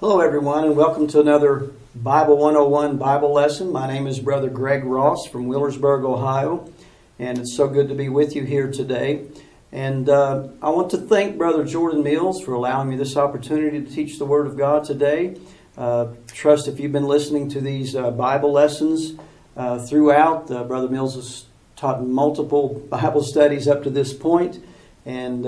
Hello everyone and welcome to another Bible 101 Bible lesson. My name is Brother Greg Ross from Wheelersburg, Ohio, and it's so good to be with you here today. And I want to thank Brother Jordan Mills for allowing me this opportunity to teach the Word of God today. Trust if you've been listening to these Bible lessons throughout, Brother Mills has taught multiple Bible studies up to this point, and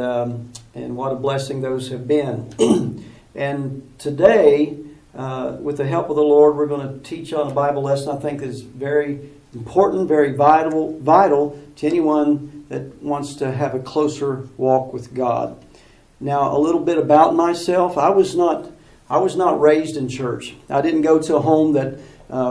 what a blessing those have been. And today, with the help of the Lord, we're going to teach on a Bible lesson I think is very important, very vital to anyone that wants to have a closer walk with God. Now, a little bit about myself. I was not raised in church. I didn't go to a home that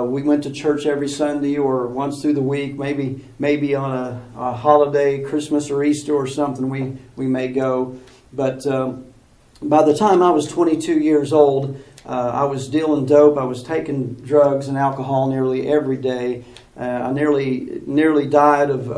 we went to church every Sunday or once through the week. Maybe on a holiday, Christmas or Easter or something, we may go. But by the time I was 22 years old, I was dealing dope. I was taking drugs and alcohol nearly every day. I nearly died of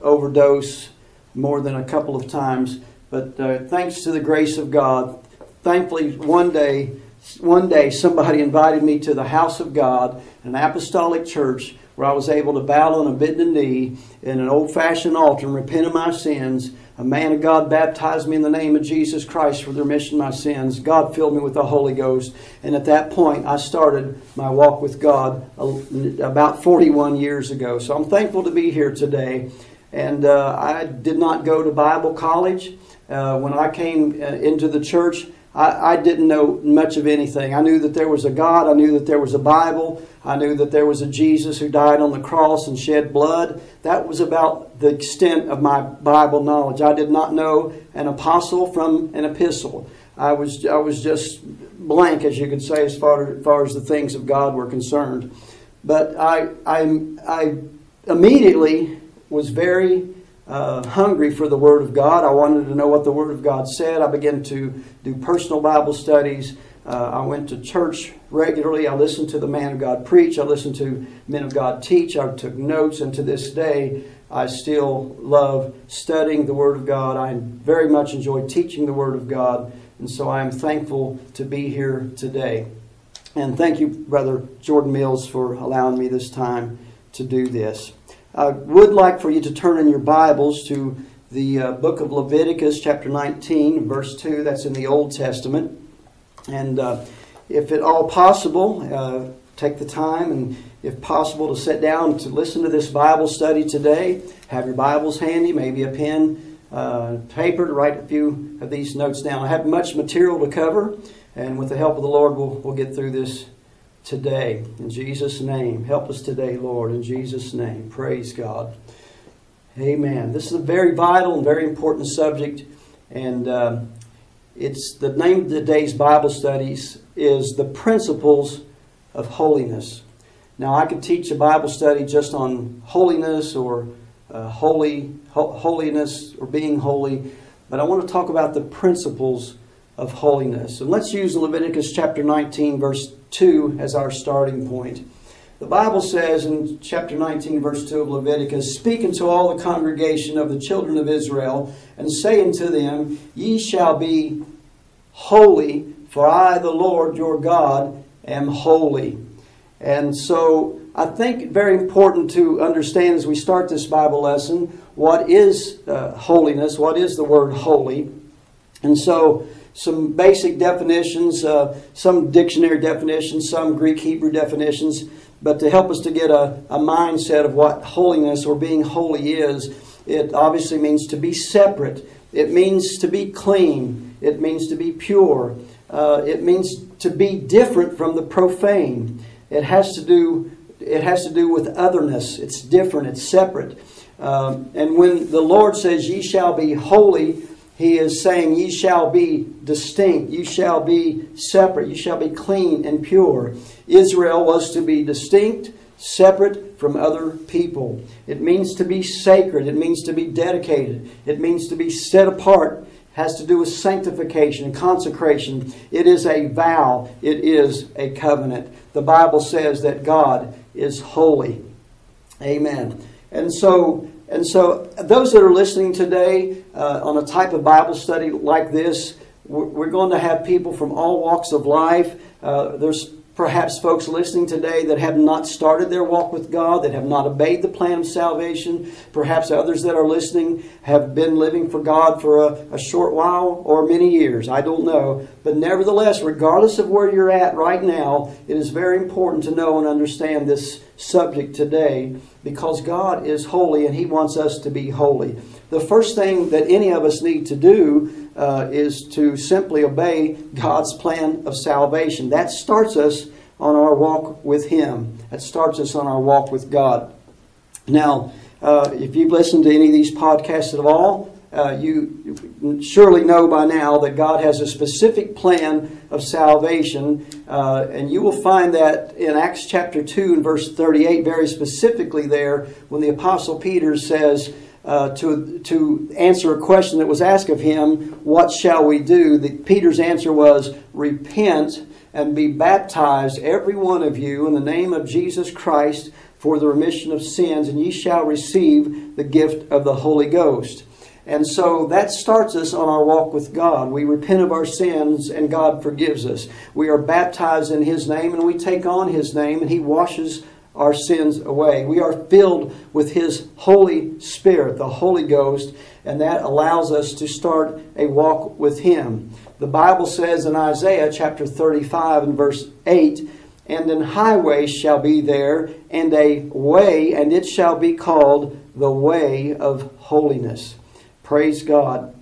overdose more than a couple of times. But thanks to the grace of God, thankfully one day somebody invited me to the house of God, an apostolic church, where I was able to bow on a bended knee in an old-fashioned altar and repent of my sins. A man of God baptized me in the name of Jesus Christ for the remission of my sins. God filled me with the Holy Ghost. And at that point, I started my walk with God about 41 years ago. So I'm thankful to be here today. And I did not go to Bible college. When I came into the church, I didn't know much of anything. I knew that there was a God. I knew that there was a Bible. I knew that there was a Jesus who died on the cross and shed blood. That was about the extent of my Bible knowledge. I did not know an apostle from an epistle. I was just blank, as you could say, as far as the things of God were concerned. But I immediately was very hungry for the Word of God. I wanted to know what the Word of God said. I began to do personal Bible studies. I went to church regularly. I listened to the man of God preach. I listened to men of God teach. I took notes, and to this day, I still love studying the Word of God. I very much enjoy teaching the Word of God, and so I am thankful to be here today. And thank you, Brother Jordan Mills, for allowing me this time to do this. I would like for you to turn in your Bibles to the book of Leviticus, chapter 19, verse 2. That's in the Old Testament. And if at all possible, take the time and if possible to sit down to listen to this Bible study today. Have your Bibles handy, maybe a pen, paper to write a few of these notes down. I have much material to cover, and with the help of the Lord, we'll get through this today, in Jesus' name. Help us today, Lord, in Jesus' name. Praise God. Amen. This is a very vital and very important subject, and it's the name of today's Bible studies is The Principles of Holiness. Now, I could teach a Bible study just on holiness or holiness or being holy, but I want to talk about the principles of holiness. And let's use Leviticus chapter 19, verse 2 as our starting point. The Bible says in chapter 19, verse 2 of Leviticus, "Speak unto all the congregation of the children of Israel, and say unto them, Ye shall be holy, for I, the Lord your God, am holy." And so I think very important to understand as we start this Bible lesson, what is holiness? What is the word holy? And so some basic definitions, some dictionary definitions, some Greek Hebrew definitions, but to help us to get a mindset of what holiness or being holy is, it obviously means to be separate. It means to be clean. It means to be pure. It means to be different from the profane. It has to do with otherness. It's different. It's separate. And when the Lord says, "Ye shall be holy," He is saying, "Ye shall be distinct, you shall be separate, you shall be clean and pure." Israel was to be distinct, separate from other people. It means to be sacred. It means to be dedicated. It means to be set apart. It has to do with sanctification and consecration. It is a vow. It is a covenant. The Bible says that God is holy. Amen. And so those that are listening today on a type of Bible study like this, We're going to have people from all walks of life. There's perhaps folks listening today that have not started their walk with God, that have not obeyed the plan of salvation. Perhaps others that are listening have been living for God for a short while or many years. I don't know. But nevertheless, regardless of where you're at right now, it is very important to know and understand this subject today, because God is holy and He wants us to be holy. The first thing that any of us need to do is to simply obey God's plan of salvation. That starts us on our walk with Him. That starts us on our walk with God. Now, if you've listened to any of these podcasts at all, you surely know by now that God has a specific plan of salvation. And you will find that in Acts chapter 2 and verse 38, very specifically there, when the Apostle Peter says, to answer a question that was asked of him, what shall we do? Peter's answer was, repent and be baptized, every one of you, in the name of Jesus Christ for the remission of sins, and ye shall receive the gift of the Holy Ghost. And so that starts us on our walk with God. We repent of our sins and God forgives us. We are baptized in His name and we take on His name and He washes our sins away. We are filled with His Holy Spirit, the Holy Ghost, and that allows us to start a walk with Him. The Bible says in Isaiah chapter 35 and verse 8, and an highway shall be there, and a way, and it shall be called the way of holiness. Praise God.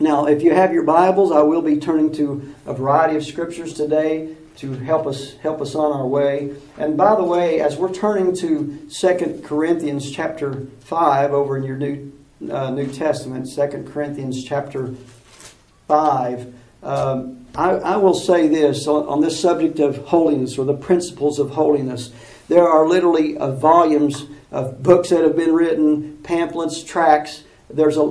Now, if you have your Bibles, I will be turning to a variety of scriptures today to help us on our way. And by the way, as we're turning to 2 Corinthians chapter 5 over in your New Testament, 2 Corinthians chapter 5, I will say this on this subject of holiness, or the principles of holiness. There are literally volumes of books that have been written, pamphlets, tracts. There's a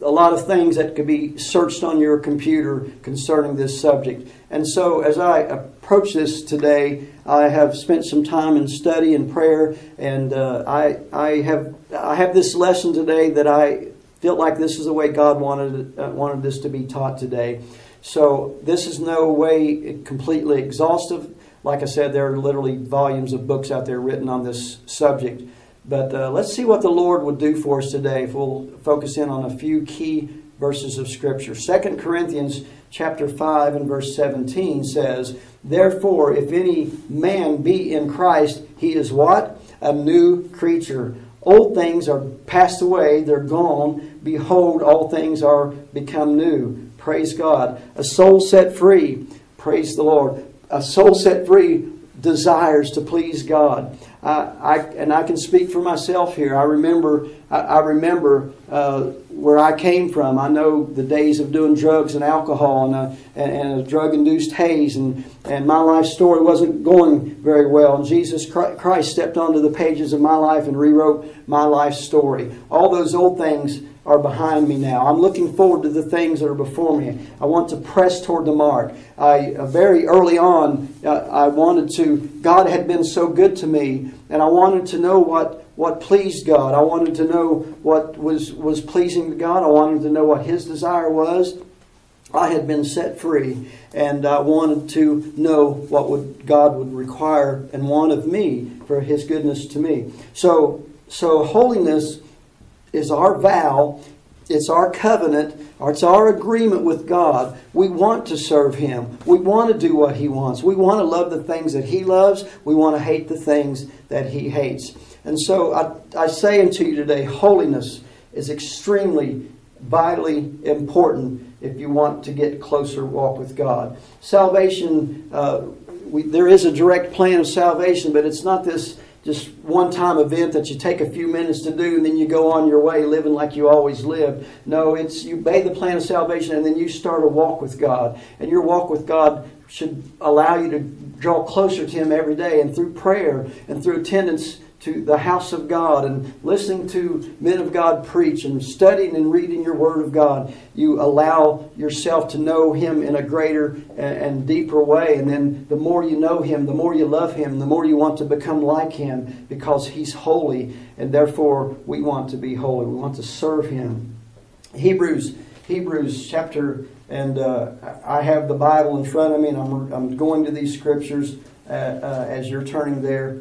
lot of things that could be searched on your computer concerning this subject. And so as I approach this today, I have spent some time in study and prayer, and I have this lesson today that I felt like this is the way God wanted this to be taught today. So this is no way completely exhaustive. Like I said, there are literally volumes of books out there written on this subject. But let's see what the Lord would do for us today if we'll focus in on a few key verses of Scripture. 2 Corinthians chapter 5 and verse 17 says, therefore, if any man be in Christ, he is what? A new creature. Old things are passed away, they're gone. Behold, all things are become new. Praise God. A soul set free. Praise the Lord. A soul set free desires to please God. I can speak for myself here. I remember where I came from. I know the days of doing drugs and alcohol and a drug-induced haze, and my life story wasn't going very well. And Jesus Christ stepped onto the pages of my life and rewrote my life story. All those old things are behind me now. I'm looking forward to the things that are before me. I want to press toward the mark. Very early on, I wanted to, God had been so good to me, and I wanted to know what pleased God. I wanted to know what was pleasing to God. I wanted to know what His desire was. I had been set free, and I wanted to know what God would require and want of me for His goodness to me. So holiness is our vow, it's our covenant, or it's our agreement with God. We want to serve Him. We want to do what He wants. We want to love the things that He loves. We want to hate the things that He hates. And so I say unto you today, holiness is extremely, vitally important if you want to get closer walk with God. Salvation, there is a direct plan of salvation, but it's not this just one-time event that you take a few minutes to do and then you go on your way living like you always lived. No, it's you obey the plan of salvation and then you start a walk with God. And your walk with God should allow you to draw closer to Him every day, and through prayer and through attendance to the house of God and listening to men of God preach and studying and reading your Word of God, you allow yourself to know Him in a greater and deeper way. And then the more you know Him, the more you love Him, the more you want to become like Him, because He's holy, and therefore we want to be holy. We want to serve Him. Hebrews Hebrews chapter, and I have the Bible in front of me, and I'm going to these scriptures as you're turning there.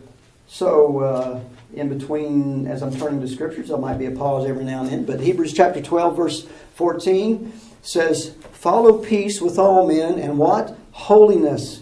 So in between, as I'm turning to scriptures, there might be a pause every now and then. But Hebrews chapter 12, verse 14 says, "Follow peace with all men, and what? Holiness."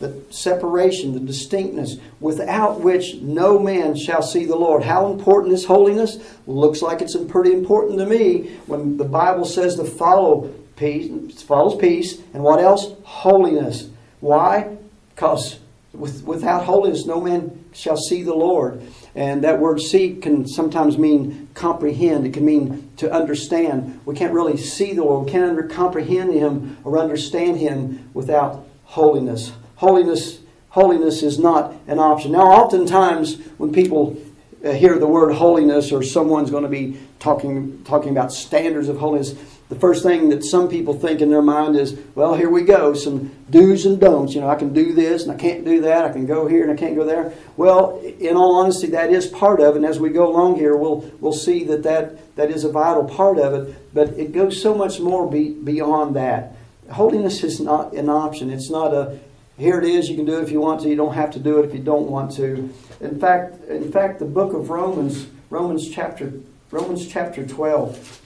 The separation, the distinctness, without which no man shall see the Lord. How important is holiness? Looks like it's pretty important to me when the Bible says to follow peace, follows peace, and what else? Holiness. Why? Because without holiness no man shall see the Lord. And that word see can sometimes mean comprehend. It can mean to understand. We can't really see the Lord. We can't comprehend Him or understand Him without holiness. Holiness is not an option. Now, oftentimes when people hear the word holiness, or someone's going to be talking about standards of holiness, the first thing that some people think in their mind is, well, here we go, some do's and don'ts. You know, I can do this and I can't do that. I can go here and I can't go there. Well, in all honesty, that is part of it. And as we go along here, we'll see that is a vital part of it. But it goes so much more beyond that. Holiness is not an option. It's not a here it is, you can do it if you want to, you don't have to do it if you don't want to. In fact, the book of Romans chapter 12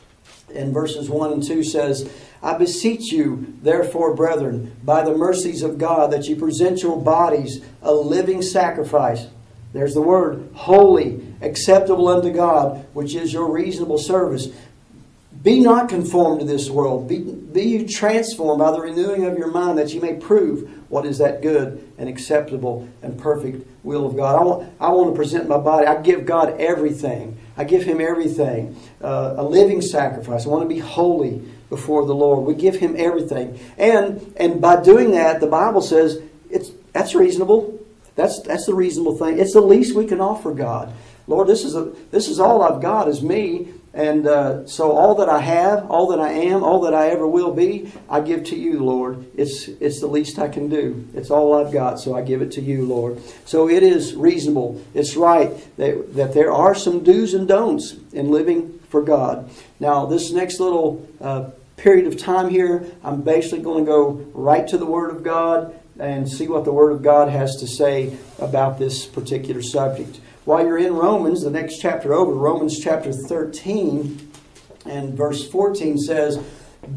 and verses 1 and 2 says, "I beseech you, therefore, brethren, by the mercies of God, that you present your bodies a living sacrifice." There's the word, holy, acceptable unto God, which is your reasonable service. "Be not conformed to this world. Be you transformed by the renewing of your mind, that you may prove what is that good and acceptable and perfect will of God." I want to present my body. I give God everything. I give Him everything. A living sacrifice. I want to be holy before the Lord. We give Him everything. And by doing that, the Bible says that's reasonable. That's the reasonable thing. It's the least we can offer God. Lord, this is all I've got is me. And so all that I have, all that I am, all that I ever will be, I give to you, Lord. It's the least I can do. It's all I've got, so I give it to you, Lord. So it is reasonable. It's right that there are some do's and don'ts in living for God. Now, this next little period of time here, I'm basically going to go right to the Word of God and see what the Word of God has to say about this particular subject. While you're in Romans, the next chapter over, Romans chapter 13 and verse 14 says,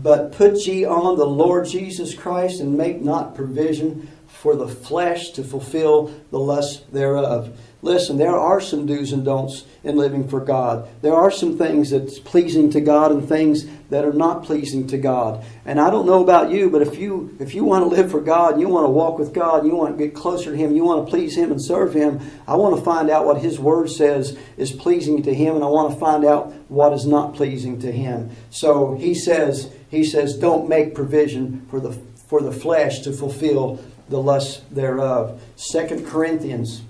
"But put ye on the Lord Jesus Christ, and make not provision for the flesh to fulfill the lust thereof." Listen, there are some do's and don'ts in living for God. There are some things that's pleasing to God and things that are not pleasing to God. And I don't know about you, but if you want to live for God, and you want to walk with God, and you want to get closer to Him, you want to please Him and serve Him, I want to find out what His Word says is pleasing to Him, and I want to find out what is not pleasing to Him. So He says, don't make provision for the flesh to fulfill the lust thereof. 2 Corinthians.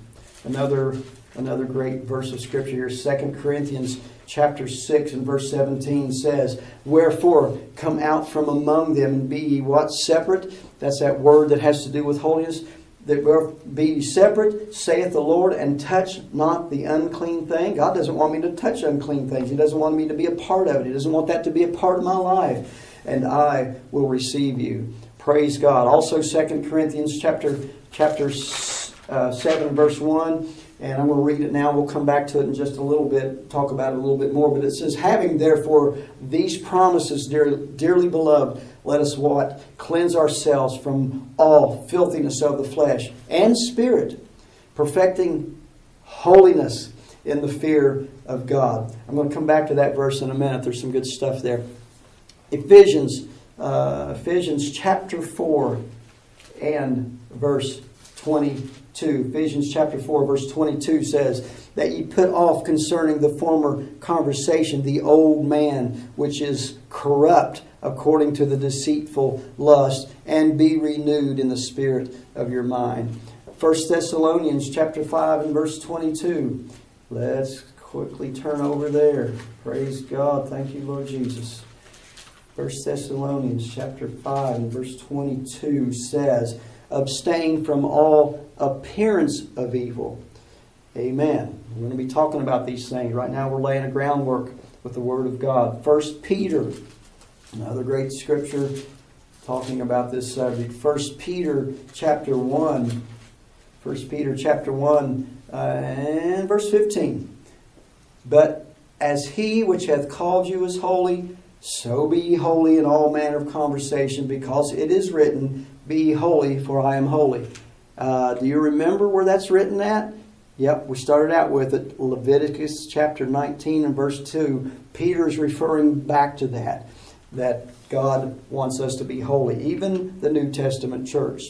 Another great verse of Scripture here, 2 Corinthians chapter 6 and verse 17 says, "Wherefore, come out from among them, and be ye what? Separate." That's that word that has to do with holiness. "That be ye separate, saith the Lord, and touch not the unclean thing." God doesn't want me to touch unclean things. He doesn't want me to be a part of it. He doesn't want that to be a part of my life. "And I will receive you." Praise God. Also 2 Corinthians chapter 7 verse 1, and I'm going to read it now. We'll come back to it in just a little bit, talk about it a little bit more. But it says, "Having therefore these promises, dearly beloved, let us what? Cleanse ourselves from all filthiness of the flesh and spirit, perfecting holiness in the fear of God." I'm going to come back to that verse in a minute. There's some good stuff there. Ephesians chapter 4 and verse 22. Ephesians chapter 4 verse 22 says, "That ye put off concerning the former conversation the old man, which is corrupt according to the deceitful lust, and be renewed in the spirit of your mind." 1 Thessalonians chapter 5 and verse 22. Let's quickly turn over there. Praise God. Thank you, Lord Jesus. 1 Thessalonians chapter 5 and verse 22 says, "Abstain from all appearance of evil." Amen. We're going to be talking about these things. Right now we're laying a groundwork with the Word of God. 1 Peter Another great scripture talking about this subject. 1 Peter chapter 1. 1 Peter chapter 1 and verse 15. But as he which hath called you is holy, so be ye holy in all manner of conversation, because it is written, be ye holy, for I am holy. Do you remember where that's written at? Yep, we started out with it, Leviticus chapter 19 and verse 2. Peter's referring back to that, that God wants us to be holy, even the New Testament church.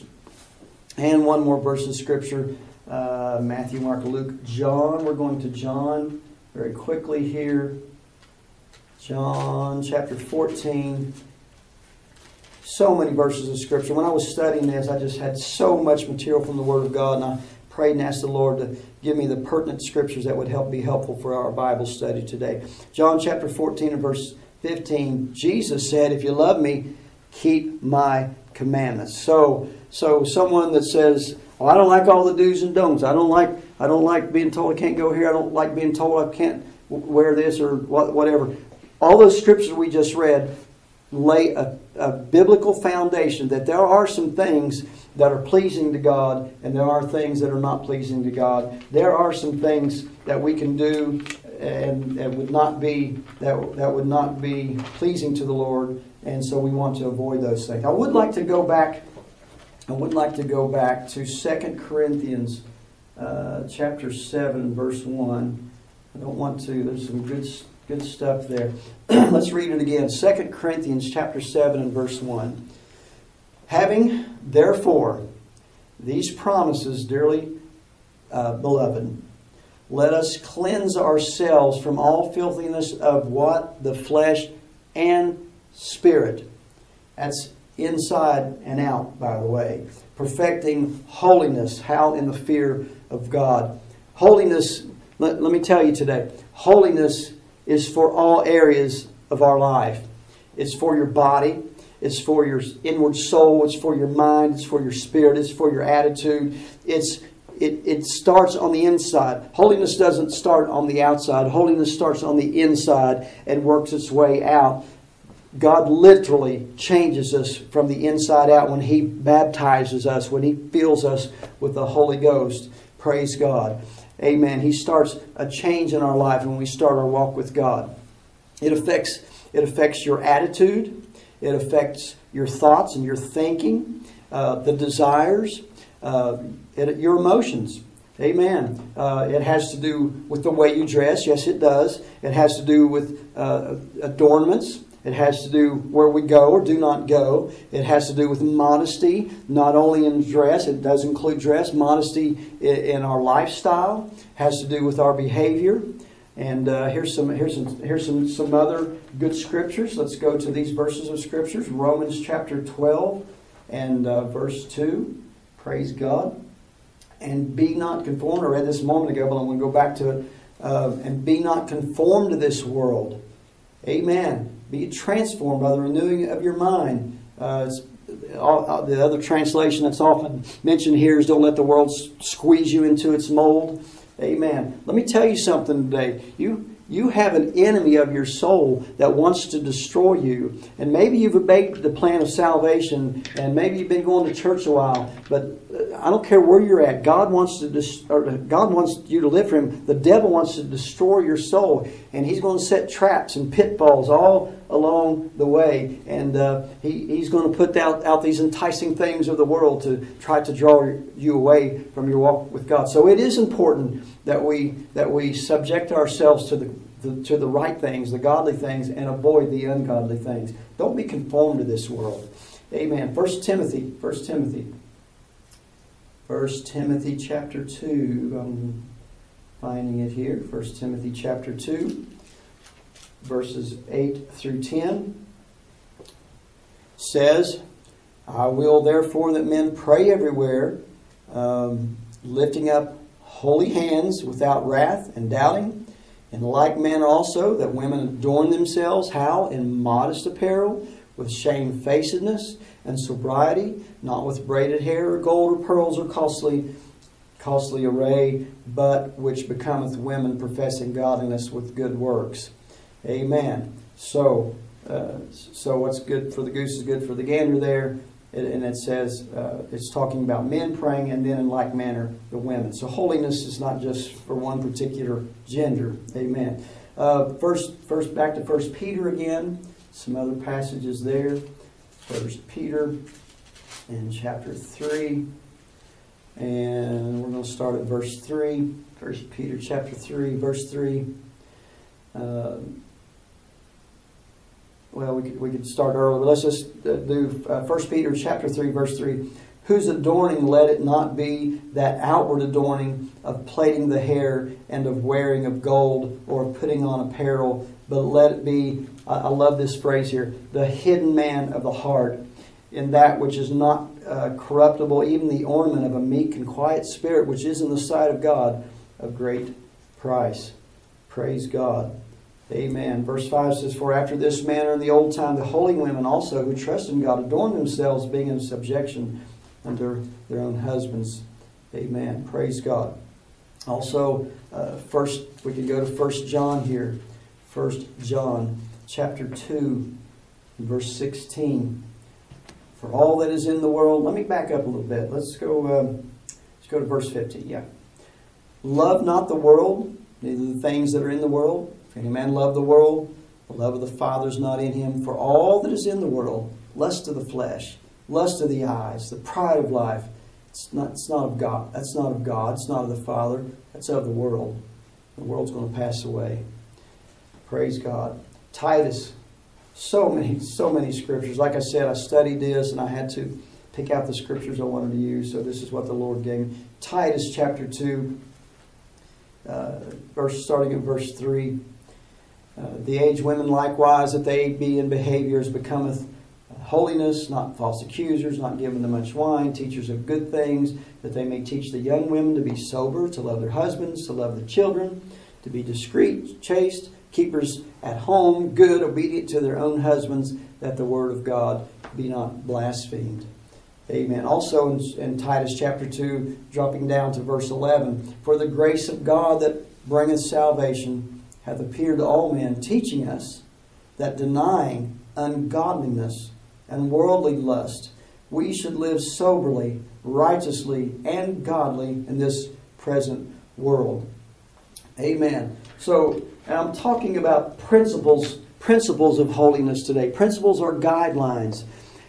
And one more verse of Scripture, Matthew, Mark, Luke, John. We're going to John very quickly here. John chapter 14. So many verses of Scripture. When I was studying this, I just had so much material from the Word of God, and I prayed and asked the Lord to give me the pertinent Scriptures that would help be helpful for our Bible study today. John chapter 14 and verse 15, Jesus said, if you love me, keep my commandments. So someone that says, well, I don't like all the do's and don'ts. I don't like being told I can't go here. I don't like being told I can't wear this or whatever. All those scriptures we just read lay a biblical foundation that there are some things that are pleasing to God and there are things that are not pleasing to God. There are some things that we can do and that would not be pleasing to the Lord, and so we want to avoid those things. I would like to go back to 2 Corinthians chapter 7 verse 1. I don't want to, there's some good stuff there. Let's read it again. 2 Corinthians chapter 7 and verse 1. Having therefore these promises, dearly beloved, let us cleanse ourselves from all filthiness of what? The flesh and spirit. That's inside and out, by the way. Perfecting holiness, how? In the fear of God. Holiness, let me tell you today, holiness is for all areas of our life. It's for your body. It's for your inward soul. It's for your mind. It's for your spirit. It's for your attitude. It starts on the inside. Holiness doesn't start on the outside. Holiness starts on the inside and works its way out. God literally changes us from the inside out when He baptizes us, when He fills us with the Holy Ghost. Praise God. Amen. He starts a change in our life when we start our walk with God. It affects your attitude. It affects your thoughts and your thinking, the desires. Your emotions. Amen. It has to do with the way you dress. Yes, it does. It has to do with adornments. It has to do where we go or do not go. It has to do with modesty, not only in dress. It does include dress. Modesty in our lifestyle. It has to do with our behavior. And here's some other good scriptures. Let's go to these verses of scriptures. Romans chapter 12 and verse 2. Praise God. And be not conformed. I read this a moment ago, but I'm going to go back to it. And be not conformed to this world. Amen. Be transformed by the renewing of your mind. The other translation that's often mentioned here is don't let the world squeeze you into its mold. Amen. Let me tell you something today. You have an enemy of your soul that wants to destroy you. And maybe you've obeyed the plan of salvation, and maybe you've been going to church a while, but I don't care where you're at. God wants you to live for Him. The devil wants to destroy your soul, and he's going to set traps and pitfalls all along the way. And he's going to put out these enticing things of the world to try to draw you away from your walk with God. So it is important that we subject ourselves to the right things, the godly things, and avoid the ungodly things. Don't be conformed to this world. Amen. 1 Timothy chapter 2. I'm finding it here. 1 Timothy chapter 2, verses 8 through 10 says, I will therefore that men pray everywhere, lifting up holy hands without wrath and doubting. In like manner also that women adorn themselves, how? In modest apparel, with shamefacedness and sobriety, not with braided hair or gold or pearls or costly array, but which becometh women professing godliness with good works. Amen. So So what's good for the goose is good for the gander there. And it says, it's talking about men praying, and then in like manner, the women. So holiness is not just for one particular gender. Amen. Back to 1 Peter again. Some other passages there. 1 Peter in chapter 3. And we're going to start at verse 3. 1 Peter chapter 3, verse 3. Well, we could start early, but let's just do 1 Peter chapter 3, verse 3. Whose adorning let it not be that outward adorning of plaiting the hair and of wearing of gold or of putting on apparel, but let it be, I love this phrase here, the hidden man of the heart, in that which is not corruptible, even the ornament of a meek and quiet spirit, which is in the sight of God of great price. Praise God. Amen. Verse 5 says, For after this manner in the old time the holy women also who trust in God adorned themselves, being in subjection unto their own husbands. Amen. Praise God. Also, we can go to 1 John here. 1 John chapter 2, verse 16. For all that is in the world... Let me back up a little bit. Let's go to verse 15. Yeah. Love not the world, neither the things that are in the world. If any man love the world, the love of the Father is not in him. For all that is in the world, lust of the flesh, lust of the eyes, the pride of life, it's not of God. That's not of God. It's not of the Father. That's of the world. The world's going to pass away. Praise God. Titus, so many scriptures. Like I said, I studied this and I had to pick out the scriptures I wanted to use. So this is what the Lord gave me. Titus chapter 2, starting at verse 3. The aged women likewise, that they be in behaviors, becometh holiness, not false accusers, not given to much wine, teachers of good things, that they may teach the young women to be sober, to love their husbands, to love their children, to be discreet, chaste, keepers at home, good, obedient to their own husbands, that the word of God be not blasphemed. Amen. Also in Titus chapter 2, dropping down to verse 11, For the grace of God that bringeth salvation hath appeared to all men, teaching us that denying ungodliness and worldly lust, we should live soberly, righteously, and godly in this present world. Amen. So, and I'm talking about principles of holiness today. Principles are guidelines.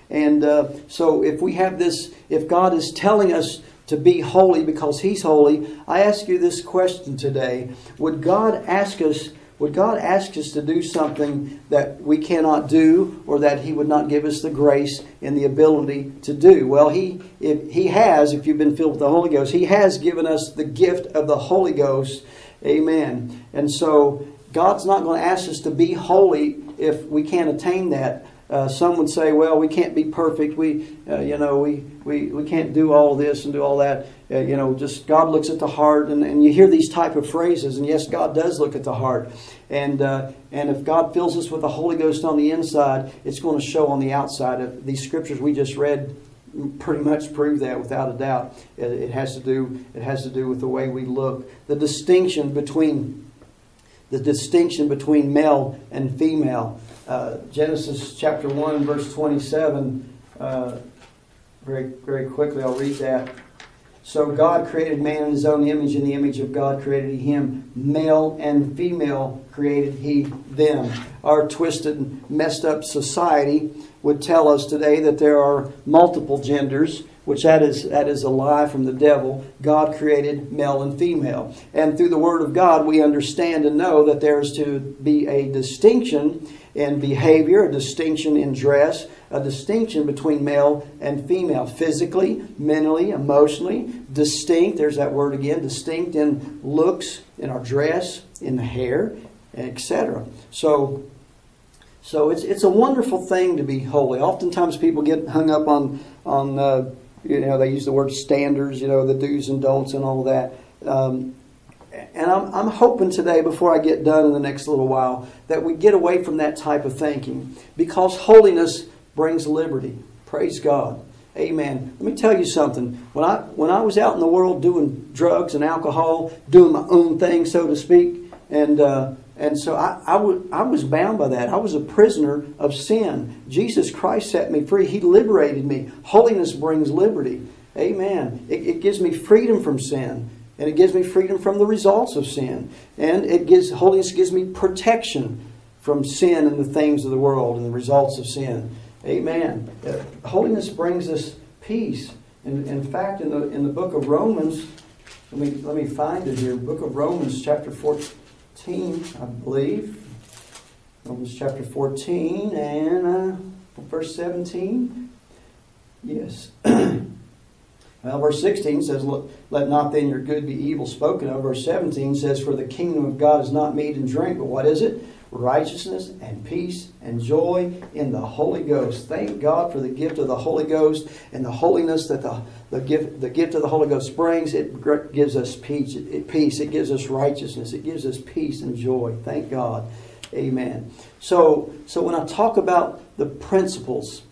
And so if we have this, if God is telling us to be holy because He's holy, I ask you this question today. Would God ask us to do something that we cannot do, or that He would not give us the grace and the ability to do? Well, if you've been filled with the Holy Ghost, He has given us the gift of the Holy Ghost. Amen. And so God's not going to ask us to be holy if we can't attain that. Some would say, well, we can't be perfect. We can't do all this and do all that. Just God looks at the heart. And you hear these type of phrases. And yes, God does look at the heart. And if God fills us with the Holy Ghost on the inside, it's going to show on the outside. These scriptures we just read pretty much prove that without a doubt. It has to do with the way we look. The distinction between male and female. Genesis chapter 1, verse 27. Very, very quickly, I'll read that. So God created man in His own image. In the image of God created He him. Male and female created He them. Our twisted and messed up society would tell us today that there are multiple genders, which that is a lie from the devil. God created male and female. And through the Word of God, we understand and know that there is to be a distinction in behavior, a distinction in dress, a distinction between male and female, physically, mentally, emotionally, distinct, there's that word again, distinct in looks, in our dress, in the hair, etc. So it's a wonderful thing to be holy. Oftentimes people get hung up on they use the word standards, the do's and don'ts and all that. And I'm hoping today, before I get done in the next little while, that we get away from that type of thinking. Because holiness brings liberty. Praise God. Amen. Let me tell you something. When I was out in the world doing drugs and alcohol, doing my own thing, so to speak, and And so I was bound by that. I was a prisoner of sin. Jesus Christ set me free. He liberated me. Holiness brings liberty. Amen. It gives me freedom from sin. And it gives me freedom from the results of sin. And it gives, holiness gives me protection from sin and the things of the world and the results of sin. Amen. Holiness brings us peace. And in fact, in the book of Romans, let me find it here. Book of Romans, chapter 14, I believe. Romans chapter 14 and verse 17. Yes. Well, verse 16 says, "Let not then your good be evil spoken of." Verse 17 says, "For the kingdom of God is not meat and drink, but what is it? Righteousness and peace and joy in the Holy Ghost." Thank God for the gift of the Holy Ghost and the holiness that the gift of the Holy Ghost brings. It gives us peace. It gives us righteousness. It gives us peace and joy. Thank God. Amen. So when I talk about the principles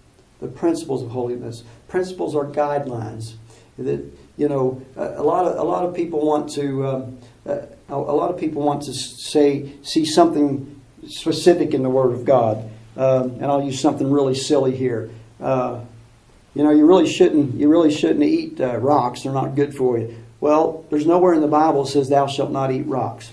of holiness, principles are guidelines. That, you know, a lot of people want to see something specific in the Word of God, and I'll use something really silly here. You know, you really shouldn't eat rocks; they're not good for you. Well, there's nowhere in the Bible that says thou shalt not eat rocks.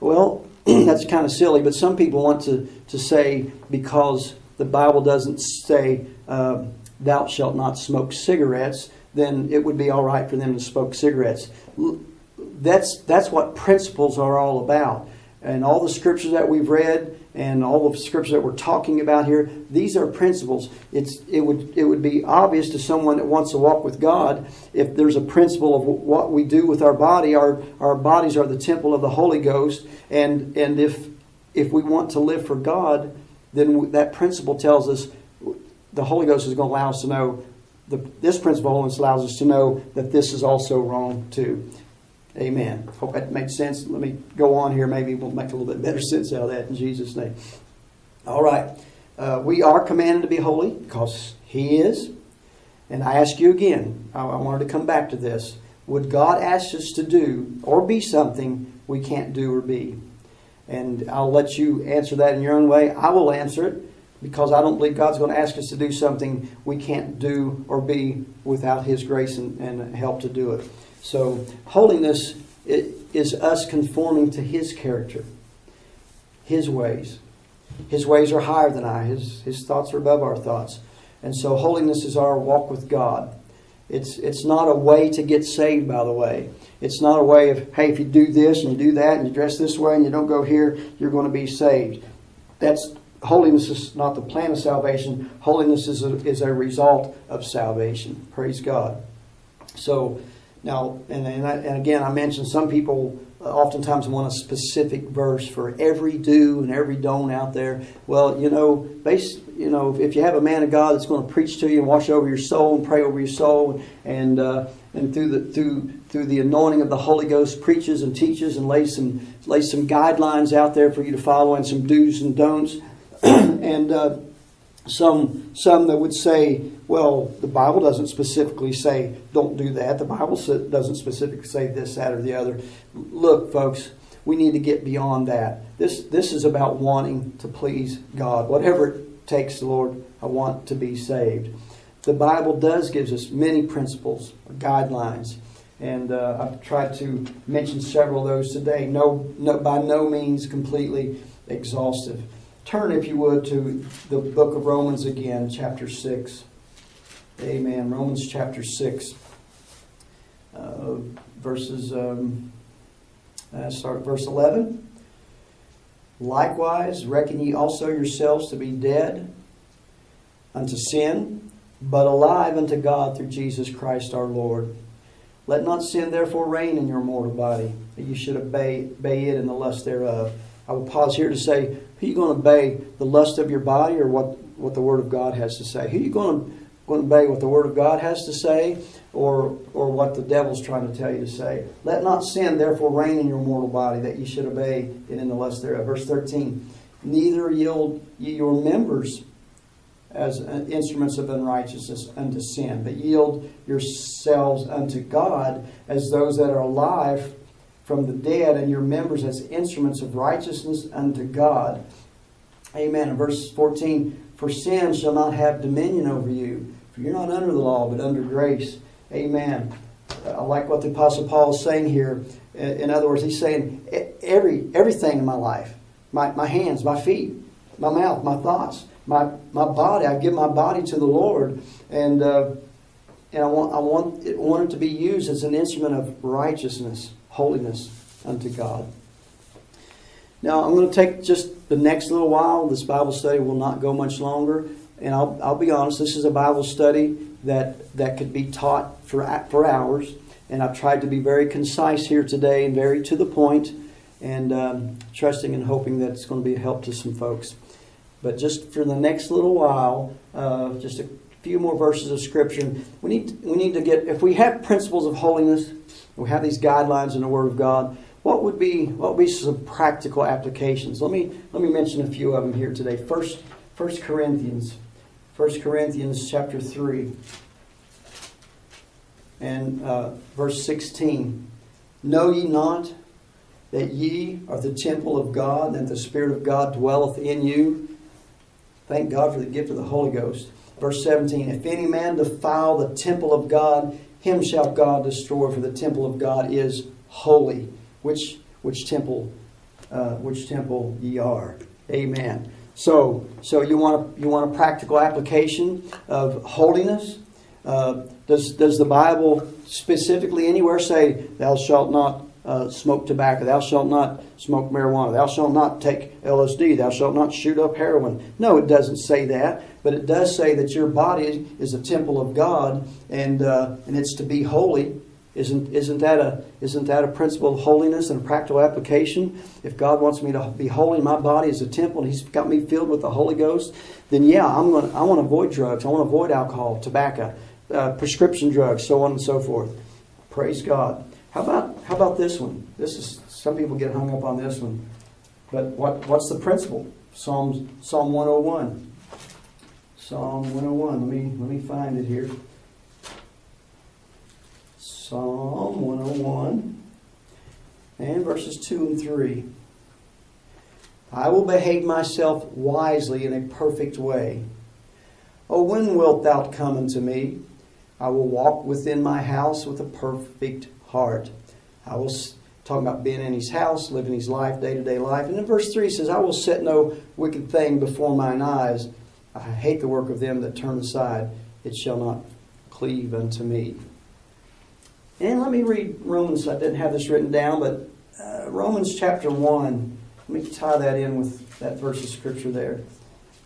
Well, that's kind of silly, but some people want to say because the Bible doesn't say thou shalt not smoke cigarettes, then it would be all right for them to smoke cigarettes. That's what principles are all about. And all the scriptures that we've read and all the scriptures that we're talking about here, these are principles. It would be obvious to someone that wants to walk with God if there's a principle of what we do with our body. Our bodies are the temple of the Holy Ghost, and if we want to live for God, then that principle tells us, the Holy Ghost is going to allow us to know, this principle of holiness allows us to know that this is also wrong too. Amen. Hope that makes sense. Let me go on here. Maybe we'll make a little bit better sense out of that in Jesus' name. All right. We are commanded to be holy because He is. And I ask you again, I wanted to come back to this. Would God ask us to do or be something we can't do or be? And I'll let you answer that in your own way. I will answer it, because I don't believe God's going to ask us to do something we can't do or be without His grace and help to do it. So holiness is us conforming to His character, His ways. His ways are higher than I. His thoughts are above our thoughts. And so holiness is our walk with God. It's not a way to get saved, by the way. It's not a way of, hey, if you do this and you do that and you dress this way and you don't go here, you're going to be saved. Holiness is not the plan of salvation. Holiness is a result of salvation. Praise God. So now, and again, I mentioned some people oftentimes want a specific verse for every do and every don't out there. Well, you know, if you have a man of God that's going to preach to you and wash over your soul and pray over your soul, and through the anointing of the Holy Ghost preaches and teaches and lays some guidelines out there for you to follow and some do's and don'ts. And some that would say, well, the Bible doesn't specifically say don't do that. The Bible doesn't specifically say this, that, or the other. Look, folks, we need to get beyond that. This is about wanting to please God. Whatever it takes, Lord, I want to be saved. The Bible gives us many principles, guidelines. And I've tried to mention several of those today. No, by no means completely exhaustive. Turn, if you would, to the book of Romans again, chapter 6. Amen. Romans chapter 6. Verses, start at verse 11. "Likewise, reckon ye also yourselves to be dead unto sin, but alive unto God through Jesus Christ our Lord. Let not sin therefore reign in your mortal body, that you should obey it in the lust thereof." I will pause here to say, who are you going to obey, the lust of your body or what the Word of God has to say? Who are you going to obey, what the Word of God has to say or what the devil's trying to tell you to say? "Let not sin therefore reign in your mortal body, that you should obey it in the lust thereof." Verse 13, "Neither yield ye your members as instruments of unrighteousness unto sin, but yield yourselves unto God as those that are alive from the dead, and your members as instruments of righteousness unto God. Amen. And verse 14, for sin shall not have dominion over you, for you're not under the law, but under grace. Amen. I like what the Apostle Paul is saying here. In other words, he's saying everything in my life, my hands, my feet, my mouth, my thoughts, my body. I give my body to the Lord, and I want it to be used as an instrument of righteousness, holiness unto God. Now I'm going to take just the next little while. This Bible study will not go much longer, and I'll be honest. This is a Bible study that could be taught for hours. And I've tried to be very concise here today and very to the point, and trusting and hoping that it's going to be a help to some folks. But just for the next little while, just a few more verses of Scripture. We need to get, if we have principles of holiness, we have these guidelines in the Word of God, what would be some practical applications? Let me mention a few of them here today. First Corinthians chapter 3. And verse 16, know ye not that ye are the temple of God, and the Spirit of God dwelleth in you? Thank God for the gift of the Holy Ghost. Verse 17, if any man defile the temple of God, him shall God destroy, for the temple of God is holy, which temple ye are. Amen. So you want a practical application of holiness. Does the Bible specifically anywhere say, thou shalt not smoke tobacco, thou shalt not smoke marijuana, thou shalt not take LSD, thou shalt not shoot up heroin? No, it doesn't say that, but it does say that your body is a temple of God, and it's to be holy. Isn't that a principle of holiness and a practical application? If God wants me to be holy, my body is a temple, and He's got me filled with the Holy Ghost, then yeah, I want to avoid drugs. I want to avoid alcohol, tobacco, prescription drugs, so on and so forth. Praise God. How about this one? This is, some people get hung up on this one, but what's the principle? Psalm 101. Psalm 101. Let me find it here. Psalm 101 and verses 2 and 3. I will behave myself wisely in a perfect way. O when wilt thou come unto me? I will walk within my house with a perfect heart. I will, talking about being in His house, living His life, day-to-day life. And in verse 3 it says, I will set no wicked thing before mine eyes. I hate the work of them that turn aside. It shall not cleave unto me. And let me read Romans. I didn't have this written down, but Romans chapter 1. Let me tie that in with that verse of Scripture there.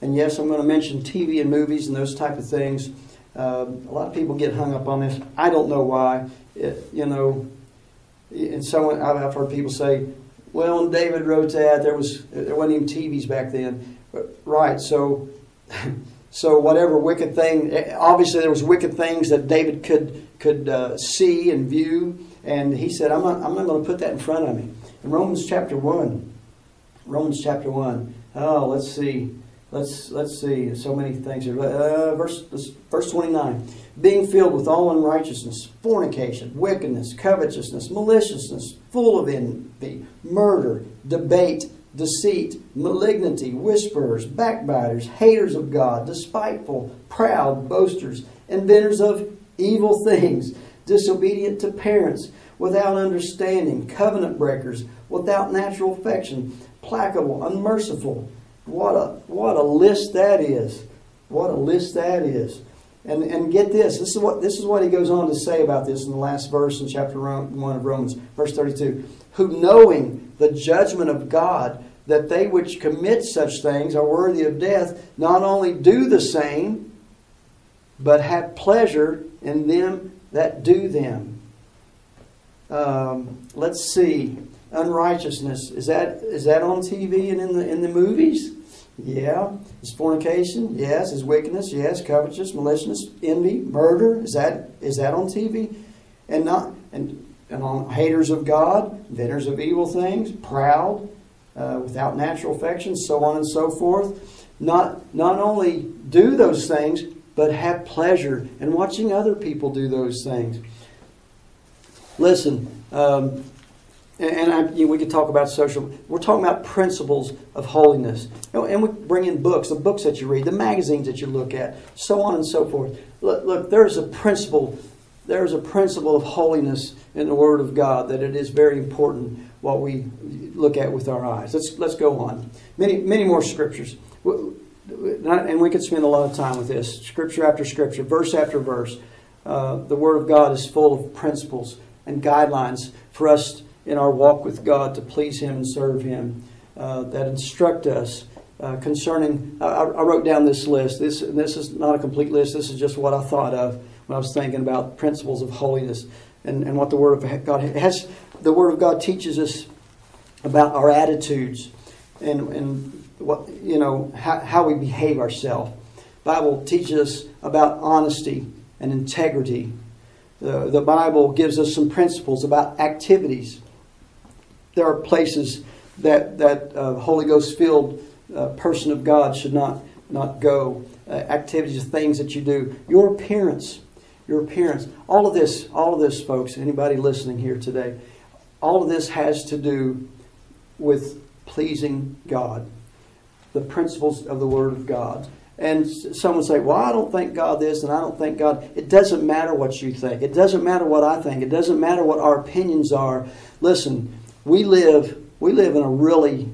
And yes, I'm going to mention TV and movies and those type of things. A lot of people get hung up on this. I don't know why. I've heard people say, well, when David wrote that, there wasn't even TVs back then. But, right, so whatever wicked thing, obviously there was wicked things that David could see and view, and he said, I'm not going to put that in front of me. In Romans chapter 1. Oh, let's see. Let's see. There's so many things here. Verse 29. Being filled with all unrighteousness, fornication, wickedness, covetousness, maliciousness, full of envy, murder, debate, deceit, malignity, whisperers, backbiters, haters of God, despiteful, proud, boasters, inventors of evil things, disobedient to parents, without understanding, covenant breakers, without natural affection, placable, unmerciful. What a list that is. What a list that is. And get this. This is what he goes on to say about this in the last verse in chapter 1 of Romans, verse 32. Who knowing the judgment of God, that they which commit such things are worthy of death, not only do the same, but have pleasure in them that do them. Let's see. Unrighteousness, is that on TV and in the movies? Yeah. Is fornication? Yes. Is wickedness? Yes. Covetous, malicious, envy, murder? Is that on TV? And not and on haters of God, inventors of evil things, proud, without natural affection, so on and so forth. Not only do those things, but have pleasure in watching other people do those things. Listen. we could talk about social. We're talking about principles of holiness. And we bring in books, the books that you read, the magazines that you look at, so on and so forth. Look, there's a principle. There's a principle of holiness in the Word of God that it is very important what we look at with our eyes. Let's go on. Many more scriptures. And we could spend a lot of time with this. Scripture after scripture, verse after verse. The Word of God is full of principles and guidelines for us in our walk with God to please Him and serve Him, that instruct us concerning... I wrote down this list. This is not a complete list. This is just what I thought of when I was thinking about principles of holiness and what the Word of God has. The Word of God teaches us about our attitudes and what, you know, how we behave ourselves. The Bible teaches us about honesty and integrity. The Bible gives us some principles about activities. There are places that Holy Ghost-filled person of God should not go. Activities, things that you do, your appearance. All of this, folks. Anybody listening here today, all of this has to do with pleasing God. The principles of the Word of God. And some would say, well, I don't think God this and I don't think God... It doesn't matter what you think. It doesn't matter what I think. It doesn't matter what our opinions are. Listen, we live in a really...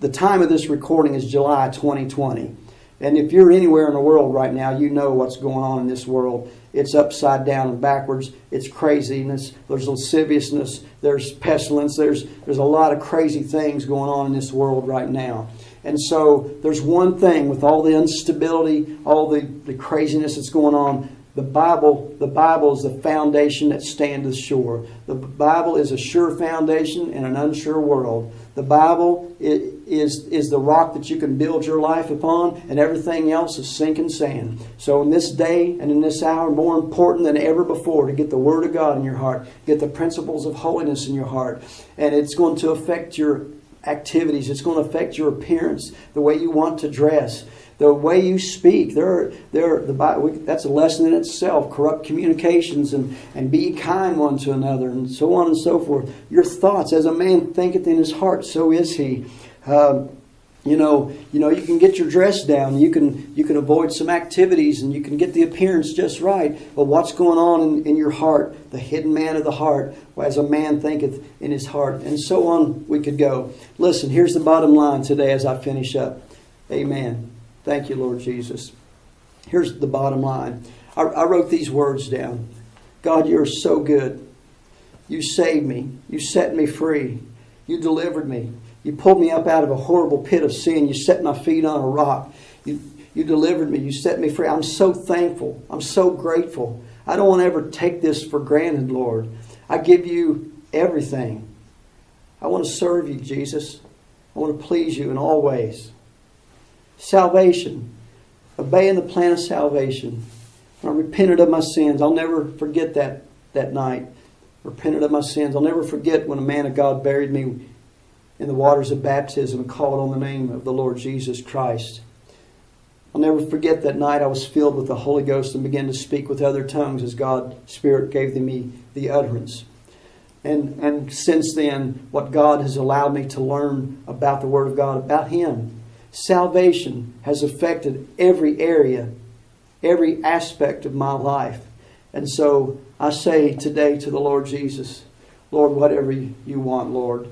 The time of this recording is July 2020. And if you're anywhere in the world right now, you know what's going on in this world. It's upside down and backwards. It's craziness. There's lasciviousness. There's pestilence. There's a lot of crazy things going on in this world right now. And so there's one thing with all the instability, all the craziness that's going on. The Bible is the foundation that standeth sure. The Bible is a sure foundation in an unsure world. The Bible is the rock that you can build your life upon, and everything else is sinking sand. So in this day and in this hour, more important than ever before, to get the Word of God in your heart, get the principles of holiness in your heart, and it's going to affect your activities. It's going to affect your appearance, the way you want to dress, the way you speak. That's a lesson in itself. Corrupt communications and be kind one to another, and so on and so forth. Your thoughts, as a man thinketh in his heart, so is he. You can get your dress down. You can avoid some activities, and you can get the appearance just right. But what's going on in your heart? The hidden man of the heart, as a man thinketh in his heart, and so on. We could go. Listen, here's the bottom line today as I finish up. Amen. Thank you, Lord Jesus. Here's the bottom line. I wrote these words down. God, you're so good. You saved me. You set me free. You delivered me. You pulled me up out of a horrible pit of sin. You set my feet on a rock. You delivered me. You set me free. I'm so thankful. I'm so grateful. I don't want to ever take this for granted, Lord. I give you everything. I want to serve you, Jesus. I want to please you in all ways. Salvation, obeying the plan of salvation. I repented of my sins. I'll never forget that night. Repented of my sins. I'll never forget when a man of God buried me in the waters of baptism and called on the name of the Lord Jesus Christ. I'll never forget that night I was filled with the Holy Ghost and began to speak with other tongues as God's Spirit gave me the utterance. And since then, what God has allowed me to learn about the Word of God, about Him. Salvation has affected every area, every aspect of my life. And so I say today to the Lord Jesus, Lord, whatever you want, Lord.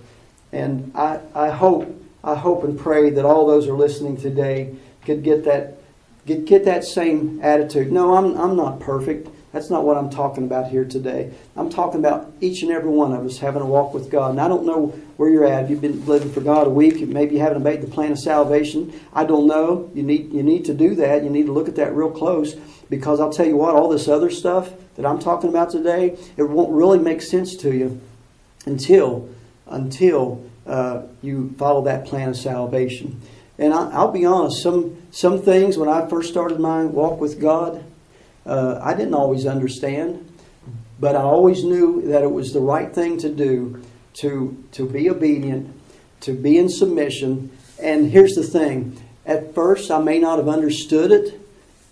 And I hope and pray that all those who are listening today could get that same attitude. No, I'm not perfect. That's not what I'm talking about here today. I'm talking about each and every one of us having a walk with God. And I don't know where you're at. If you've been living for God a week, maybe you haven't obeyed the plan of salvation. I don't know. You need to do that. You need to look at that real close, because I'll tell you what, all this other stuff that I'm talking about today, it won't really make sense to you until you follow that plan of salvation. And I'll be honest, some things when I first started my walk with God, I didn't always understand, but I always knew that it was the right thing to do, to be obedient, to be in submission. And here's the thing. At first, I may not have understood it,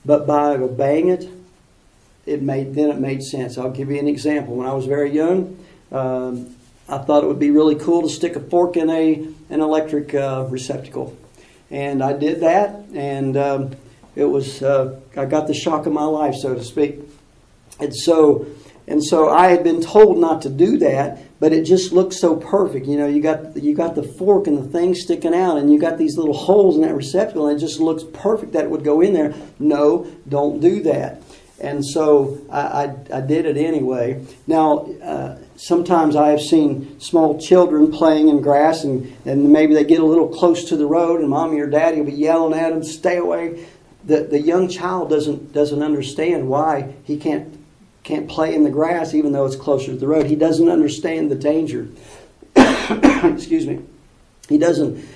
but by obeying it, it made sense. I'll give you an example. When I was very young, I thought it would be really cool to stick a fork in an electric receptacle. And I did that, and it was I got the shock of my life, so to speak. And so I had been told not to do that, but it just looked so perfect. You know, you got the fork and the thing sticking out, and you got these little holes in that receptacle, and it just looks perfect that it would go in there. No, don't do that. And so I did it anyway. Now, sometimes I have seen small children playing in grass, and maybe they get a little close to the road, and Mommy or Daddy will be yelling at them, stay away. The young child doesn't understand why he can't play in the grass even though it's closer to the road. He doesn't understand the danger. Excuse me. He doesn't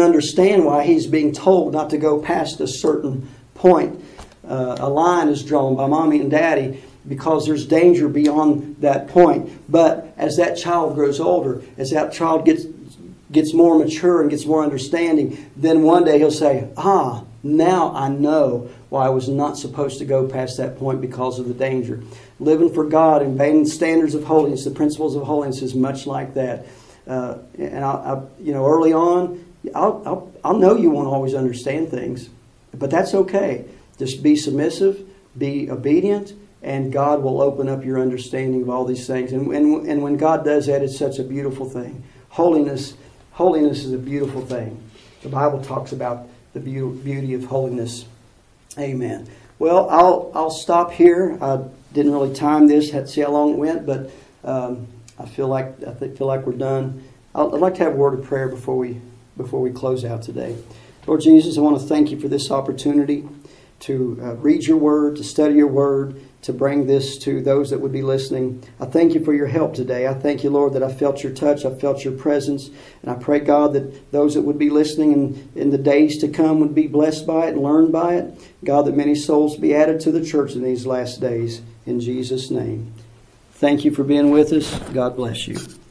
understand why he's being told not to go past a certain point. A line is drawn by Mommy and Daddy because there's danger beyond that point. But as that child grows older, as that child gets more mature and gets more understanding, then one day he'll say, ah, now I know why I was not supposed to go past that point because of the danger. Living for God, obeying the standards of holiness, the principles of holiness is much like that. And I early on, I'll know you won't always understand things, but that's okay. Just be submissive, be obedient, and God will open up your understanding of all these things. And when God does that, it's such a beautiful thing. Holiness is a beautiful thing. The Bible talks about the beauty of holiness. Amen. Well, I'll stop here. I didn't really time this. Had to see how long it went, but I feel like we're done. I'd like to have a word of prayer before we close out today. Lord Jesus, I want to thank you for this opportunity to read your word, to study your word, to bring this to those that would be listening. I thank you for your help today. I thank you, Lord, that I felt your touch, I felt your presence, and I pray, God, that those that would be listening in the days to come would be blessed by it and learn by it. God, that many souls be added to the church in these last days. In Jesus' name. Thank you for being with us. God bless you.